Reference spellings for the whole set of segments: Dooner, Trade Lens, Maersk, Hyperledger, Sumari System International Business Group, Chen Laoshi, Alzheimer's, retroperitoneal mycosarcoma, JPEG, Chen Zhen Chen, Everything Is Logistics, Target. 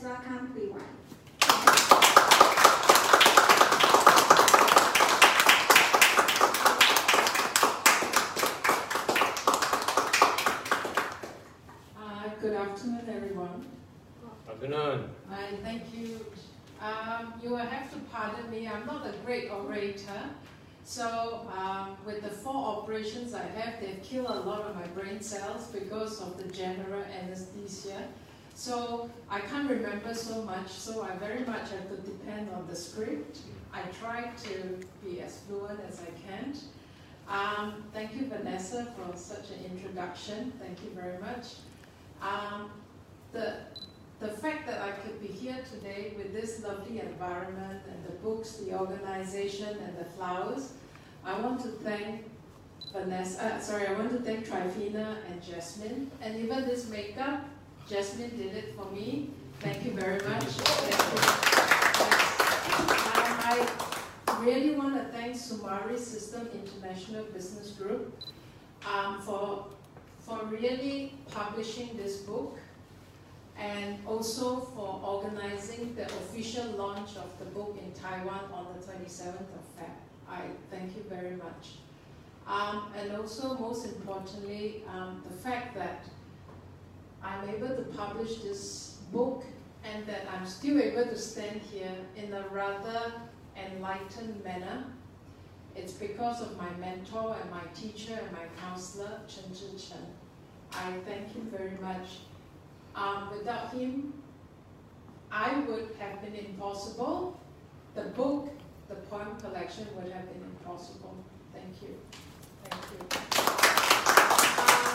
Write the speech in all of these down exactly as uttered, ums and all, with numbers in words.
Let's welcome everyone. Uh, good afternoon, everyone. Afternoon. I thank you. Um, you will have to pardon me. I'm not a great orator. So um, with the four operations I have, they've killed a lot of my brain cells because of the general anesthesia. So I can't remember so much, so I very much have to depend on the script. I try to be as fluent as I can. Um, thank you, Vanessa, for such an introduction. Thank you very much. Um, the, the fact that I could be here today with this lovely environment and the books, the organization, and the flowers, I want to thank Vanessa, uh, sorry, I want to thank Trifina and Jasmine, and even this makeup, Jasmine did it for me. Thank you very much. Thank you. Yes. I really want to thank Sumari System International Business Group um, for, for really publishing this book, and also for organizing the official launch of the book in Taiwan on the twenty-seventh of February. I thank you very much. Um, and also, most importantly, um, the fact that I'm able to publish this book and that I'm still able to stand here in a rather enlightened manner. It's because of my mentor and my teacher and my counselor, Chen Zhen Chen. I thank him very much. Um, without him, I would have been impossible. The book, the poem collection would have been impossible. Thank you. Thank you. Um,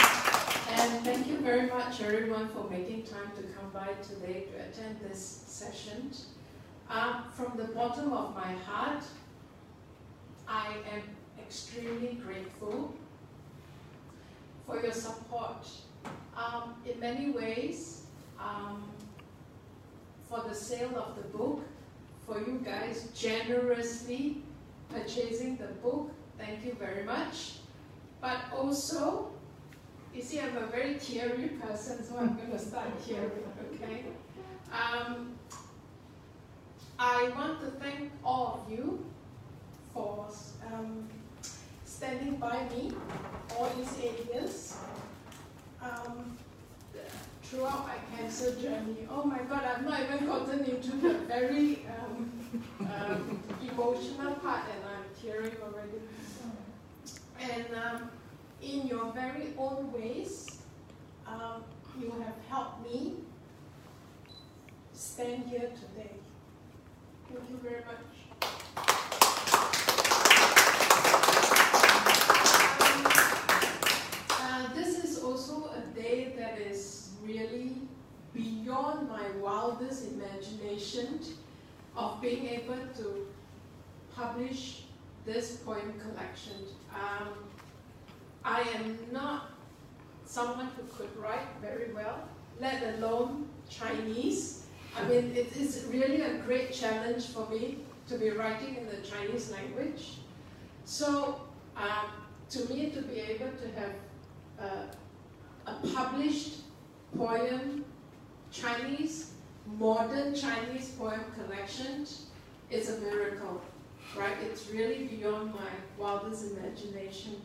and thank you very much, everyone, for making time to come by today to attend this session. Um, from the bottom of my heart, I am extremely grateful for your support. Um, in many ways, um, for the sale of the book, for you guys generously purchasing the book, thank you very much. But also, you see, I'm a very teary person, so I'm going to start tearing, okay? Um, I want to thank all of you for um, standing by me all these eight years. Um, throughout my cancer journey. Oh my God, I've not even gotten into the very um, um, emotional part, and I'm tearing already. And um, in your very own ways, um, you have helped me stand here today. Thank you very much. Day that is really beyond my wildest imagination of being able to publish this poem collection. Um, I am not someone who could write very well, let alone Chinese. I mean, it is really a great challenge for me to be writing in the Chinese language. So, um, to me, to be able to have uh, a published poem, Chinese, modern Chinese poem collection, is a miracle, right? It's really beyond my wildest imagination.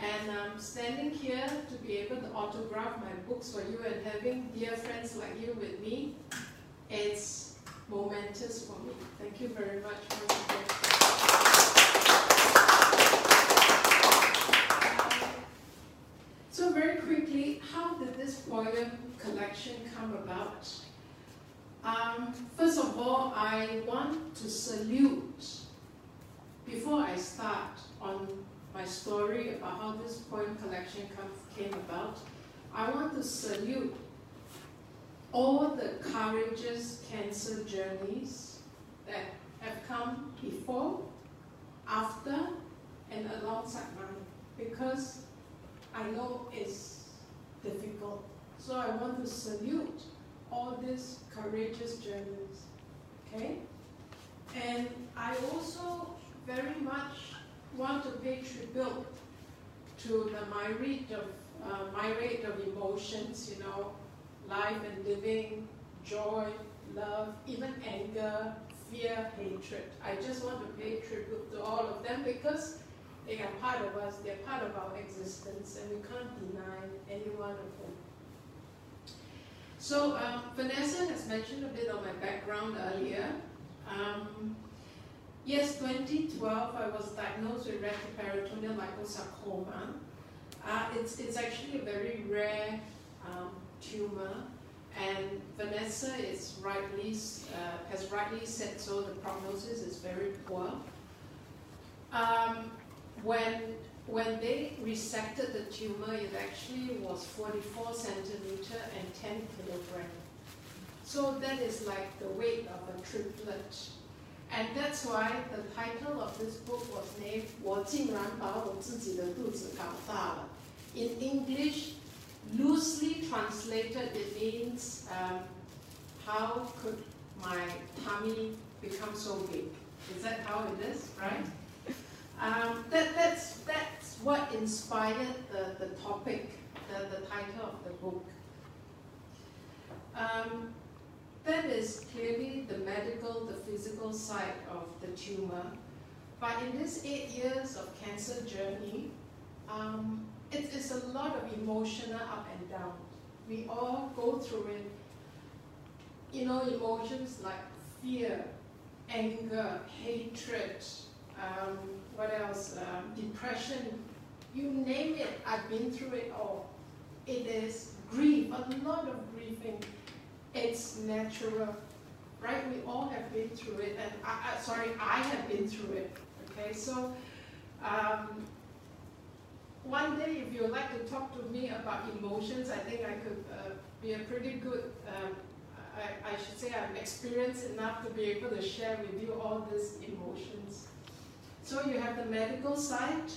And um, standing here to be able to autograph my books for you and having dear friends like you with me, it's momentous for me. Thank you very much for So very quickly, how did this poem collection come about? Um, first of all, I want to salute, before I start on my story about how this poem collection come, came about, I want to salute all the courageous cancer journeys that have come before, after, and alongside mine, because I know it's difficult. So I want to salute all these courageous journeys, okay? And I also very much want to pay tribute to the myriad of, uh, myriad of emotions, you know, life and living, joy, love, even anger, fear, hatred. I just want to pay tribute to all of them because they are part of us, they're part of our existence, and we can't deny any one of them. So um, Vanessa has mentioned a bit of my background earlier. Um, yes, twenty twelve, I was diagnosed with retroperitoneal mycosarcoma. Uh, it's, it's actually a very rare um, tumor, and Vanessa is rightly, uh, has rightly said so, the prognosis is very poor. Um, when, when they resected the tumor, it actually was forty-four centimeter and ten kilogram. So that is like the weight of a triplet. And that's why the title of this book was named "我竟然把我自己的肚子搞大了". In English, loosely translated, it means um, how could my tummy become so big? Is that how it is, right? Um, that, that's, that's what inspired the, the topic, the, the title of the book. Um, That is clearly the medical, the physical side of the tumor. But in this eight years of cancer journey, um, it is a lot of emotional up and down. We all go through it. You know, emotions like fear, anger, hatred, um, what else, um, depression, you name it, I've been through it all. It is grief, a lot of grieving. It's natural, right? We all have been through it, and I, I, sorry, I have been through it, okay? So um, one day, if you'd like to talk to me about emotions, I think I could uh, be a pretty good, um, I, I should say I'm experienced enough to be able to share with you all these emotions. So you have the medical side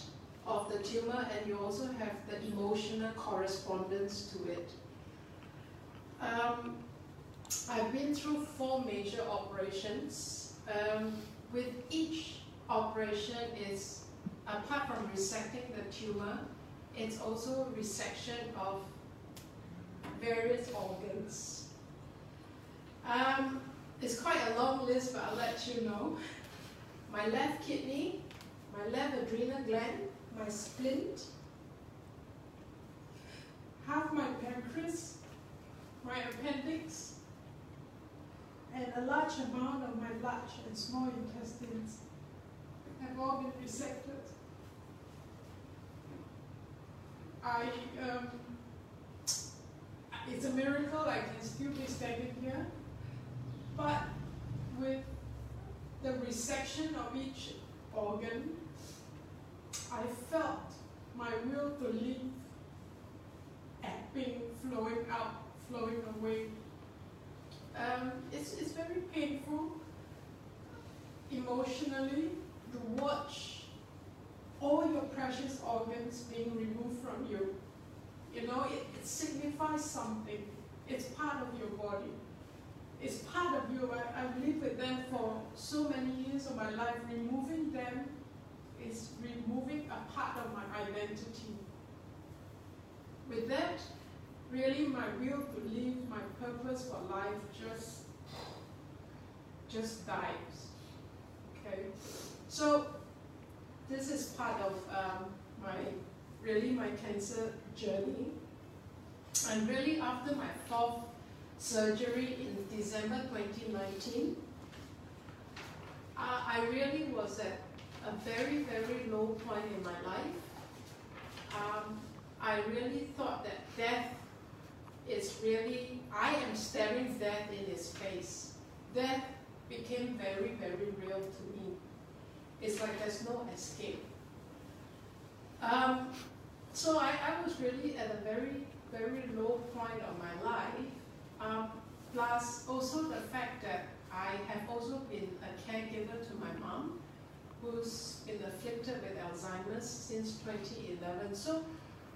of the tumor, and you also have the emotional correspondence to it. Um, I've been through four major operations. Um, with each operation is, apart from resecting the tumor, it's also resection of various organs. Um, it's quite a long list, but I'll let you know. My left kidney, my left adrenal gland, my splint, half my pancreas, my appendix, and a large amount of my large and small intestines have all been resected. I, um, it's a miracle I can still be standing here, but with the resection of each organ, I felt my will to live ebbing, flowing out, flowing away. Um, it's, it's very painful emotionally to watch all your precious organs being removed from you. You know, it, it signifies something. It's part of your body. It's part of you. I, I've lived with them for so many years of my life. Removing them is removing a part of my identity. With that, really, my will to live, my purpose for life just, just dies, okay? So this is part of um, my, really my cancer journey. And really after my fourth surgery in December twenty nineteen, uh, I really was at a very, very low point in my life. Um, I really thought that death, it's really, I am staring death in his face. Death became very, very real to me. It's like there's no escape. Um, so I, I was really at a very, very low point of my life. Um, plus also the fact that I have also been a caregiver to my mom, who's been afflicted with Alzheimer's since twenty eleven. So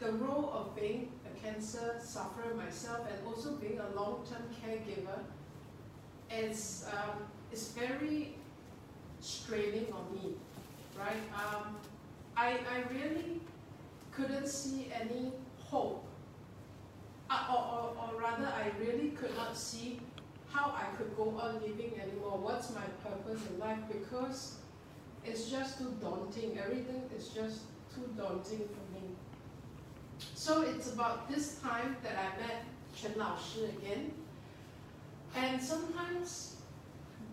the role of being cancer sufferer myself and also being a long-term caregiver is, um, is very straining on me, right? Um, I, I really couldn't see any hope, uh, or, or, or rather I really could not see could go on living anymore. What's my purpose in life? Because it's just too daunting. Everything is just too daunting for me. So it's about this time that I met Chen Laoshi again. And sometimes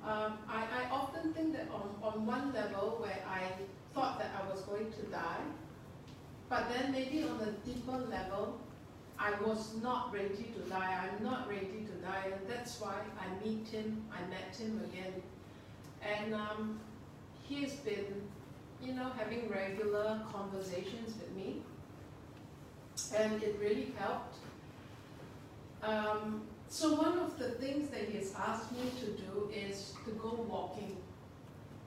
um, I, I often think that on, on one level where I thought that I was going to die, but then maybe on a deeper level, I was not ready to die. I'm not ready to die, and that's why I meet him. I met him again, and um, he has been, you know, having regular conversations with me, and it really helped. Um, so one of the things that he has asked me to do is to go walking.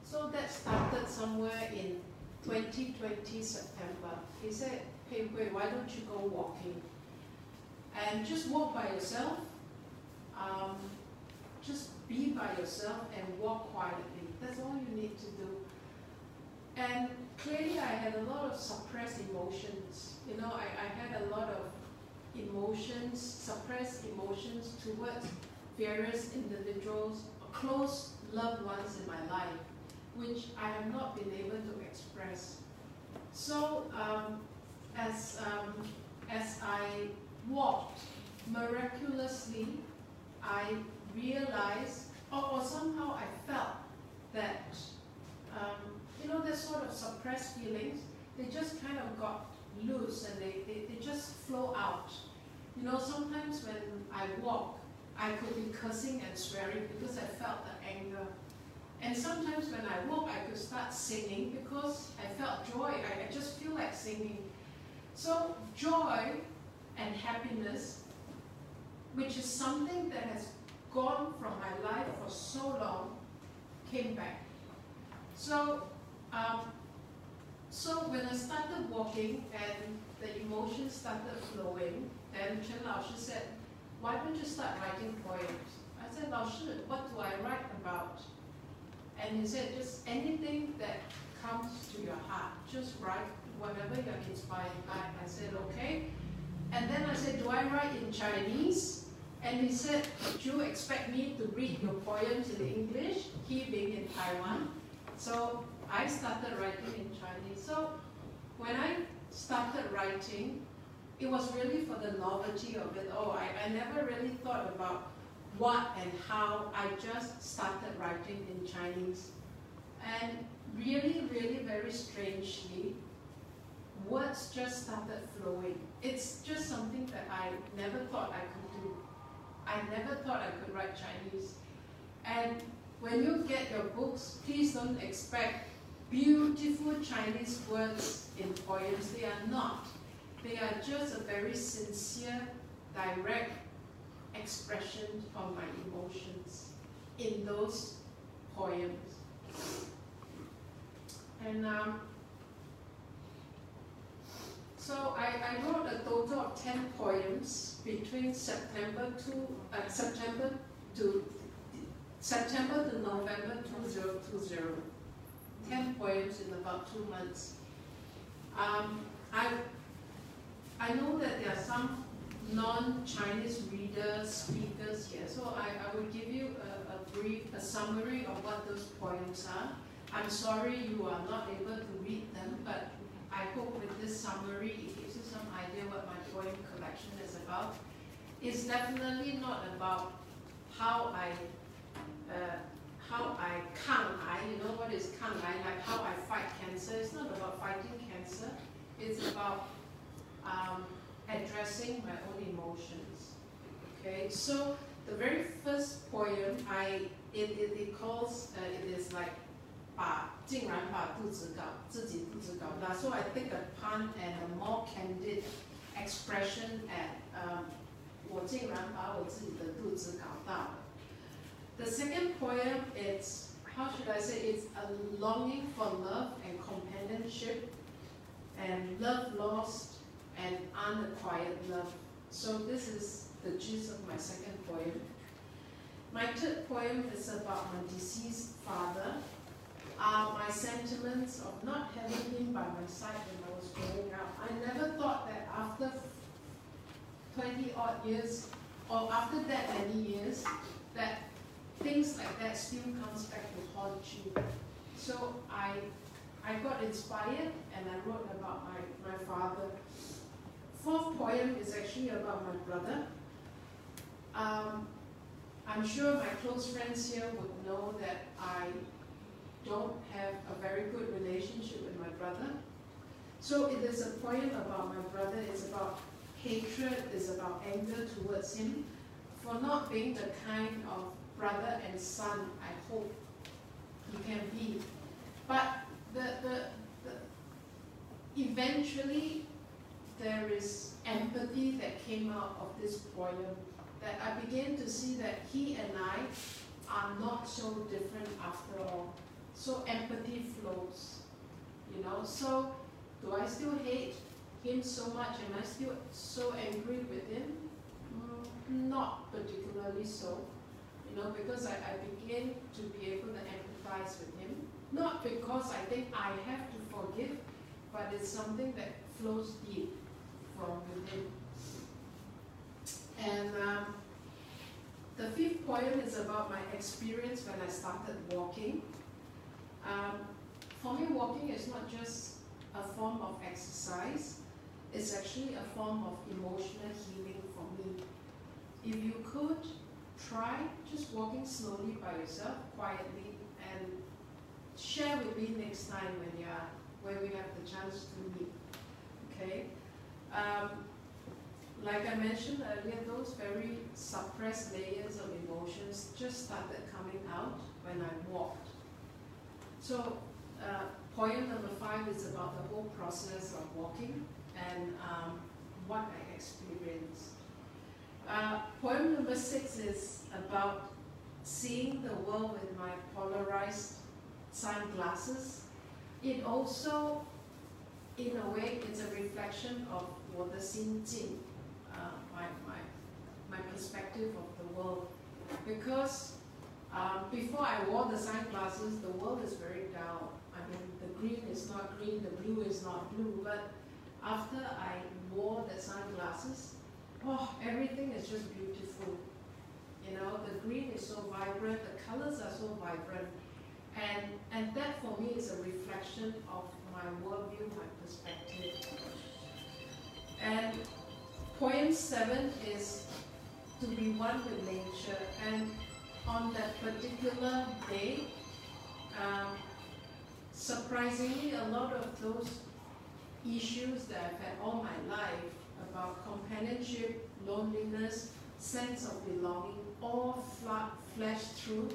So that started somewhere in twenty twenty September. He said, "Hey, wait, why don't you go walking? And just walk by yourself, um, just be by yourself and walk quietly. That's all you need to do." And clearly I had a lot of suppressed emotions. You know, I, I had a lot of emotions, suppressed emotions towards various individuals, close loved ones in my life, which I have not been able to express. So um, as, um, as I walked, miraculously, I realized, or, or somehow I felt that, um, you know, this sort of suppressed feelings, they just kind of got loose and they, they, they just flow out. You know, sometimes when I walk, I could be cursing and swearing because I felt the anger. And sometimes when I walk, I could start singing because I felt joy. I, I just feel like singing. So joy and happiness, which is something that has gone from my life for so long, came back. So, um, so when I started walking and the emotions started flowing, then Chen Laoshi said, "Why don't you start writing poems?" I said, "Laoshi, what do I write about?" And he said, "Just anything that comes to your heart, just write whatever you're inspired by." I said, "Okay." And then I said, "Do I write in Chinese?" And he said, "Do you expect me to read your poems in English?" He being in Taiwan. So I started writing in Chinese. So when I started writing, it was really for the novelty of it. Oh, I, I never really thought about what and how. I just started writing in Chinese. And really, really, very strangely, words just started flowing. It's just something that I never thought I could do. I never thought I could write Chinese. And when you get your books, please don't expect beautiful Chinese words in poems. They are not. They are just a very sincere, direct expression of my emotions in those poems. And um, So I, I wrote a total of ten poems between September to uh, September to September to November two thousand twenty. Ten poems in about two months. Um, I I know that there are some non-Chinese readers, speakers here, so I, I will give you a, a brief a summary of what those poems are. I'm sorry you are not able to read them, but I hope with this summary it gives you some idea what my poem collection is about. It's definitely not about how I uh, how I kang ai, you know what is kang ai, like how I fight cancer. It's not about fighting cancer. It's about um, addressing my own emotions. Okay, so the very first poem I it it, it calls uh, it is like 把, 竟然把肚子搞, 自己肚子搞大. So I think a pun and a more candid expression at um, 我竟然把我自己的肚子搞大. The second poem is, how should I say, it's a longing for love and companionship and love lost and unacquired love. So this is the gist of my second poem. My third poem is about my deceased father. Are my sentiments of not having him by my side when I was growing up. I never thought that after twenty odd years, or after that many years, that things like that still comes back to haunt you. So I, I got inspired and I wrote about my, my father. Fourth poem is actually about my brother. Um, I'm sure my close friends here would know that I don't have a very good relationship with my brother. So it is a poem about my brother. It's about hatred, it's about anger towards him for not being the kind of brother and son I hope he can be. But the, the, the, eventually there is empathy that came out of this poem, that I began to see that he and I are not so different after all. So empathy flows, you know. So do I still hate him so much? Am I still so angry with him? Mm, not particularly so, you know, because I, I began to be able to empathize with him. Not because I think I have to forgive, but it's something that flows deep from within. And um, the fifth poem is about my experience when I started walking. Um, for me, walking is not just a form of exercise, it's actually a form of emotional healing for me. If you could, try just walking slowly by yourself, quietly, and share with me next time when, you are, when we have the chance to meet, okay? Um, Like I mentioned earlier, those very suppressed layers of emotions just started coming out when I walked. So uh, poem number five is about the whole process of walking and um, what I experienced. Uh, poem number six is about seeing the world with my polarized sunglasses. It also, in a way, it's a reflection of what the Xin Jing. Uh, my, my, my perspective of the world. Because uh, before I wore the sunglasses, the world is very dull. I mean, the green is not green, the blue is not blue, but after I wore the sunglasses, oh, everything is just beautiful. You know, the green is so vibrant, the colors are so vibrant, and, and that for me is a reflection of my worldview, my perspective. And poem seven is to be one with nature, and on that particular day, um, surprisingly, a lot of those issues that I've had all my life about companionship, loneliness, sense of belonging, all flashed through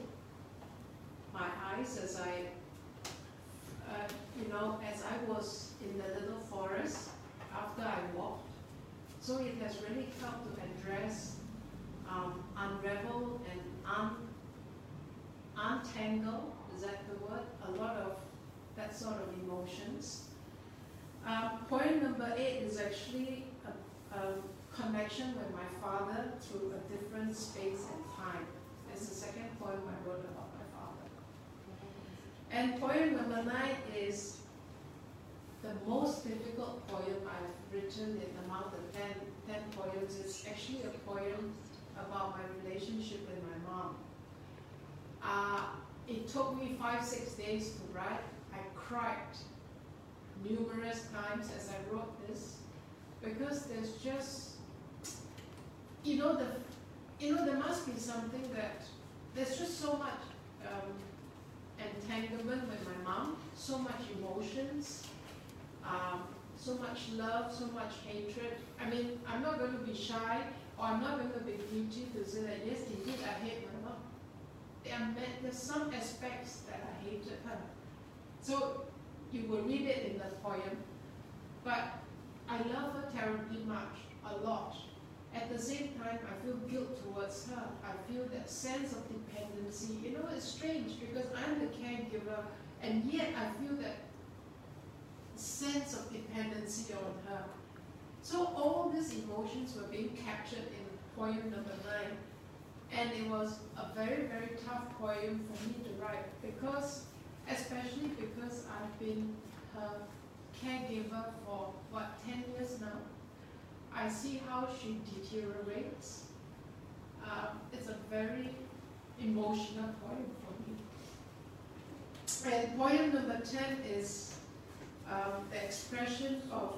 my eyes as I, uh, you know, as I was in the little forest after I walked. So it has really helped to address, um, unravel and un untangle, is that the word? A lot of that sort of emotions. Um, point number eight is actually a, a connection with my father through a different space and time. That's the second poem I wrote about my father. And poem number nine is the most difficult poem I've written in among the ten, ten poems. Is actually a poem about my relationship with my mom. Uh, it took me five, six days to write. I cried numerous times as I wrote this, because there's just, you know, the, you know, there must be something that, there's just so much um, entanglement with my mom, so much emotions, Um, so much love, so much hatred. I mean, I'm not going to be shy, or I'm not going to be guilty to say that, yes, indeed, I hate my mom. There There's some aspects that I hated her. So you will read it in the poem, but I love her terribly much, a lot. At the same time, I feel guilt towards her. I feel that sense of dependency. You know, it's strange because I'm the caregiver, and yet I feel that sense of dependency on her. So all these emotions were being captured in poem number nine, and it was a very, very tough poem for me to write, because, especially because I've been her caregiver for, what, ten years now. I see how she deteriorates. Um, it's a very emotional poem for me. And poem number ten is um, the expression of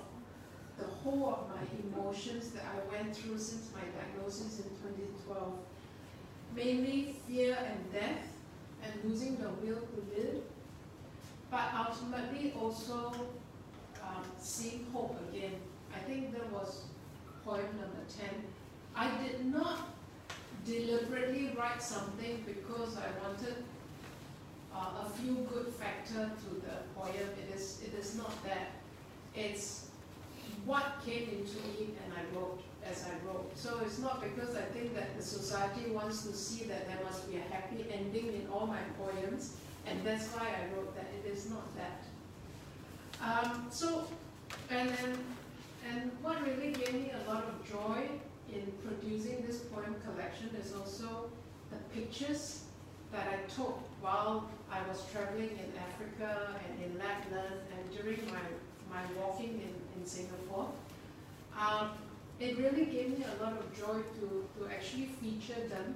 the whole of my emotions that I went through since my diagnosis in twenty twelve. Mainly fear and death and losing the will to live, but ultimately also um, seeing hope again. I think that was poem number ten. I did not deliberately write something because I wanted uh, a few good factor to the poem. It is, it is not that. It's what came into me and I wrote as I wrote. So it's not because I think that the society wants to see that there must be a happy ending in all my poems, and that's why I wrote that. It is not that. Um, so, and then, and what really gave me a lot of joy in producing this poem collection is also the pictures that I took while I was traveling in Africa and in Lapland and during my, my walking in, in Singapore. Um, It really gave me a lot of joy to, to actually feature them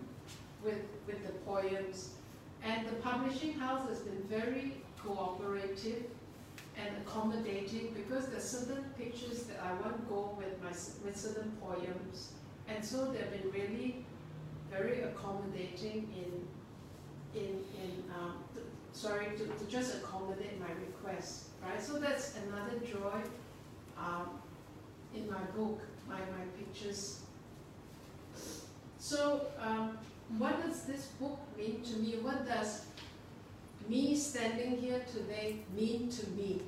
with, with the poems. And the publishing house has been very cooperative and accommodating because there are certain pictures that I won't go with, my, with certain poems. And so they've been really very accommodating in, in, in um, to, sorry, to, to just accommodate my request, right? So that's another joy um, in my book. My, my pictures. So um, what does this book mean to me? What does me standing here today mean to me?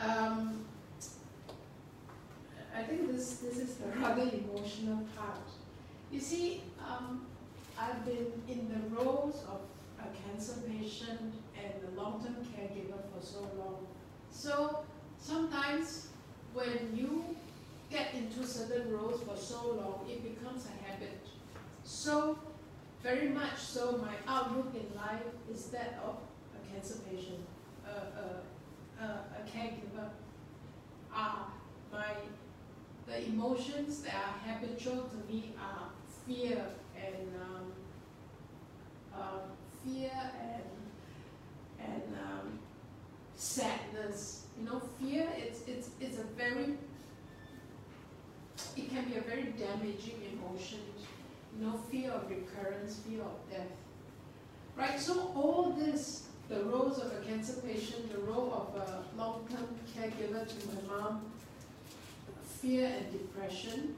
Um, I think this, this is the rather emotional part. You see, um, I've been in the roles of a cancer patient and a long-term caregiver for so long. So sometimes when you get into certain roles for so long, it becomes a habit. So, very much so, my outlook in life is that of a cancer patient, a, a, a, a caregiver. Ah, my, the emotions that are habitual to me are fear and um, um, fear and and um, sadness. You know, fear. It's it's it's a very It can be a very damaging emotion, you know, fear of recurrence, fear of death, right? So all this, the roles of a cancer patient, the role of a long-term caregiver to my mom, fear and depression,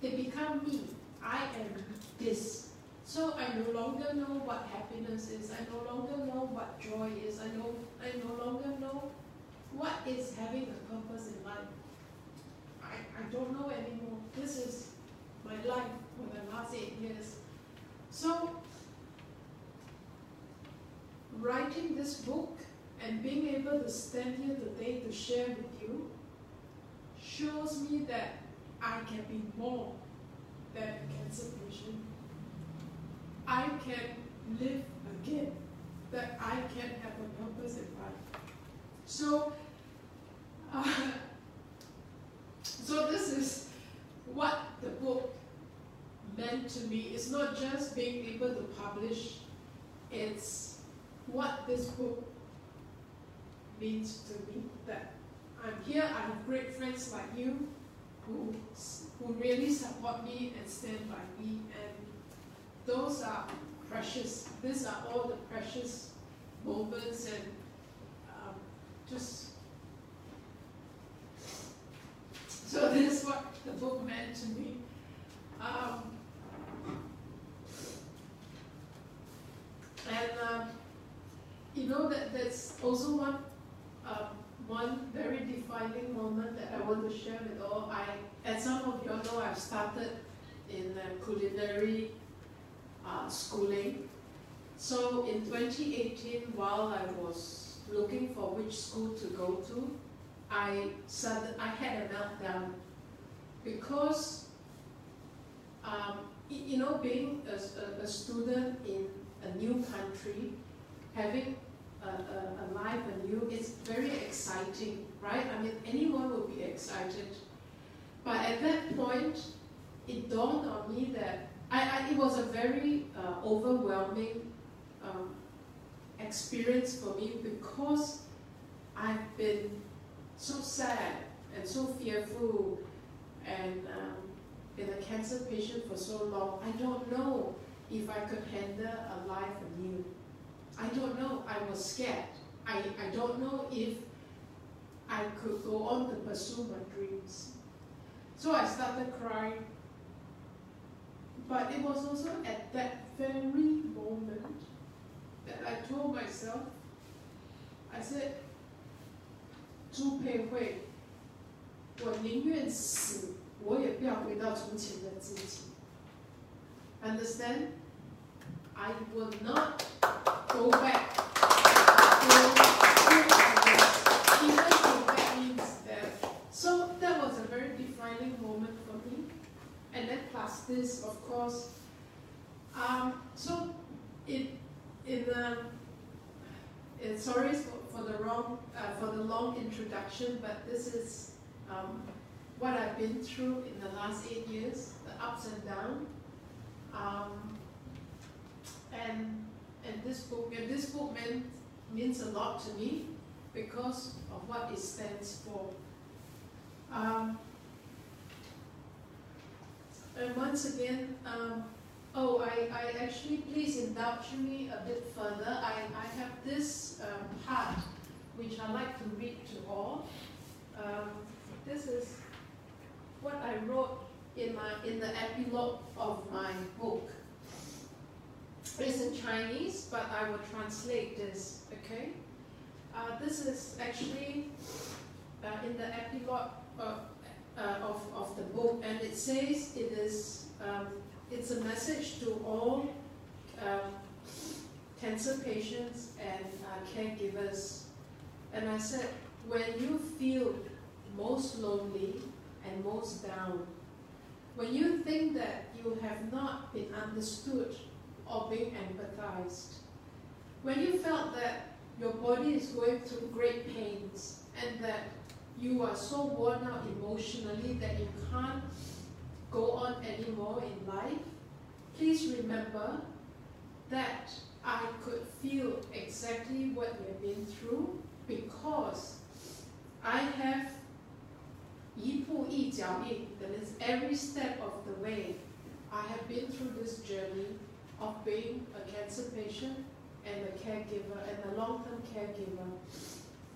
they become me. I am this. So I no longer know what happiness is. I no longer know what joy is. I know, I no longer know what is having a purpose in life. I, I don't know anymore. This is my life for the last eight years. So, writing this book and being able to stand here today to share with you shows me that I can be more than a cancer patient. I can live again, that I can have a purpose in life. So, uh, So this is what the book meant to me. It's not just being able to publish, it's what this book means to me. That I'm here, I have great friends like you who, who really support me and stand by me. And those are precious. These are all the precious moments and um, just So this is what the book meant to me. Um, and um, you know, that that's also one, uh, one very defining moment that I want to share with all. I, as some of you all know, I've started in uh, culinary uh, schooling. So in twenty eighteen, while I was looking for which school to go to, I suddenly, I had a meltdown because, um, you know, being a, a student in a new country, having a, a, a life anew, it's very exciting, right? I mean, anyone would be excited. But at that point, it dawned on me that I, I, it was a very uh, overwhelming um, experience for me, because I've been so sad and so fearful and um, been a cancer patient for so long. I don't know if I could handle a life anew. I don't know. I was scared. I, I don't know if I could go on to pursue my dreams. So I started crying. But it was also at that very moment that I told myself, I said, 朱佩慧，我宁愿死，我也不要回到从前的自己。Understand? I will not go back. So, even go back means death. So that was a very defining moment for me. And then plus this, of course. Um, so it in the it, sorry for, for the wrong uh, for the long introduction, but this is um, what I've been through in the last eight years, the ups and downs. Um, and and this book and this book meant means a lot to me because of what it stands for. Um, And once again, um, oh, I, I actually, please indulge me a bit further. I, I have this um, part which I like to read to all. Um, this is what I wrote in my in the epilogue of my book. It's in Chinese, but I will translate this. Okay, uh, this is actually uh, in the epilogue of. Uh, of, of the book, and it says it is um, it's a message to all um, cancer patients and uh, caregivers. And I said, when you feel most lonely and most down, when you think that you have not been understood or being empathized, when you felt that your body is going through great pains and that you are so worn out emotionally that you can't go on anymore in life, please remember that I could feel exactly what you've been through, because I have 一步一脚印, that is every step of the way. I have been through this journey of being a cancer patient and a caregiver, and a long-term caregiver.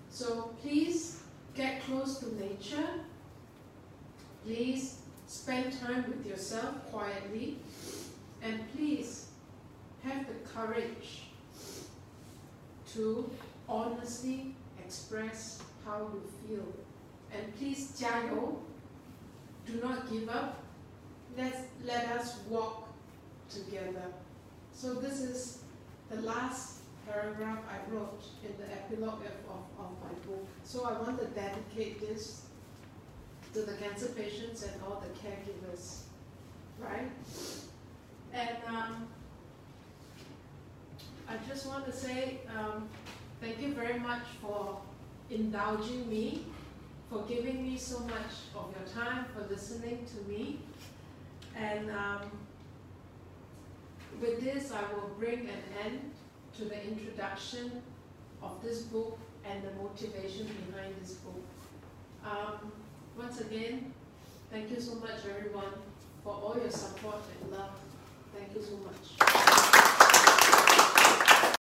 So please, get close to nature. Please spend time with yourself quietly, and please have the courage to honestly express how you feel. And please, 加油, do not give up. Let's, let us walk together. So this is the last paragraph I wrote in the epilogue of, of, of my book. So I want to dedicate this to the cancer patients and all the caregivers, right? And um, I just want to say um, thank you very much for indulging me, for giving me so much of your time, for listening to me. And um, with this, I will bring an end to the introduction of this book and the motivation behind this book. Um, once again, thank you so much, everyone, for all your support and love. Thank you so much.